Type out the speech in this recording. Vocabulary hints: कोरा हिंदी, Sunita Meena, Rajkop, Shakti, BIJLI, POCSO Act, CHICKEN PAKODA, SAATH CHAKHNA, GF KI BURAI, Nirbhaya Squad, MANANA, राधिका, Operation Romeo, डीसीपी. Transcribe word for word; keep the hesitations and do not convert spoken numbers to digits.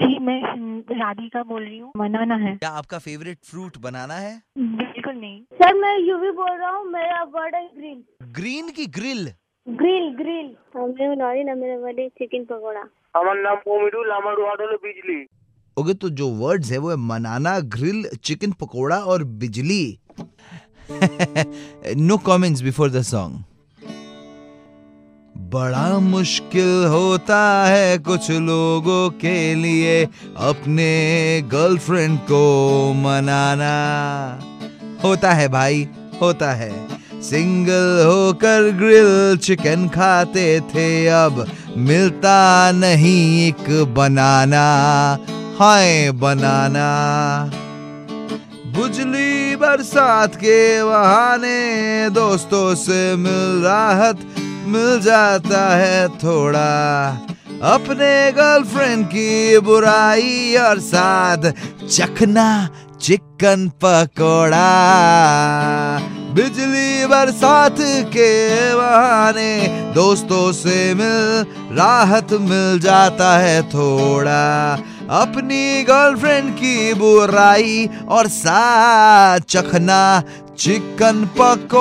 जी मैं राधिका बोल रही हूँ। मनाना है। क्या आपका फेवरेट फ्रूट बनाना है? बिल्कुल नहीं सर, मैं यूवी बोल रहा हूँ। मेरा वर्ड है ग्रिल। ग्रीन की ग्रिल ग्रिल ग्रिल हमें नॉरी ना। मेरा वर्ड है चिकन पकोड़ा। हमारा नाम कोमिडू लामा रुआडो लो बिजली। ओके, तो जो वर्ड्स है वो है मनाना, ग्रिल, चिकन पकोड़ा और बिजली। No comments before the song. बड़ा मुश्किल होता है कुछ लोगों के लिए अपने गर्लफ्रेंड को मनाना। होता है भाई, होता है। सिंगल होकर ग्रिल चिकन खाते थे, अब मिलता नहीं एक बनाना। हाय बनाना। बिजली बरसात के बहाने दोस्तों से मिल राहत मिल जाता है थोड़ा, अपने गर्लफ्रेंड की बुराई और साथ चखना चिकन पकोड़ा। बिजली बरसात के बहाने दोस्तों से मिल राहत मिल जाता है थोड़ा, अपनी गर्लफ्रेंड की बुराई और साथ चखना चिकन पकोड़ा।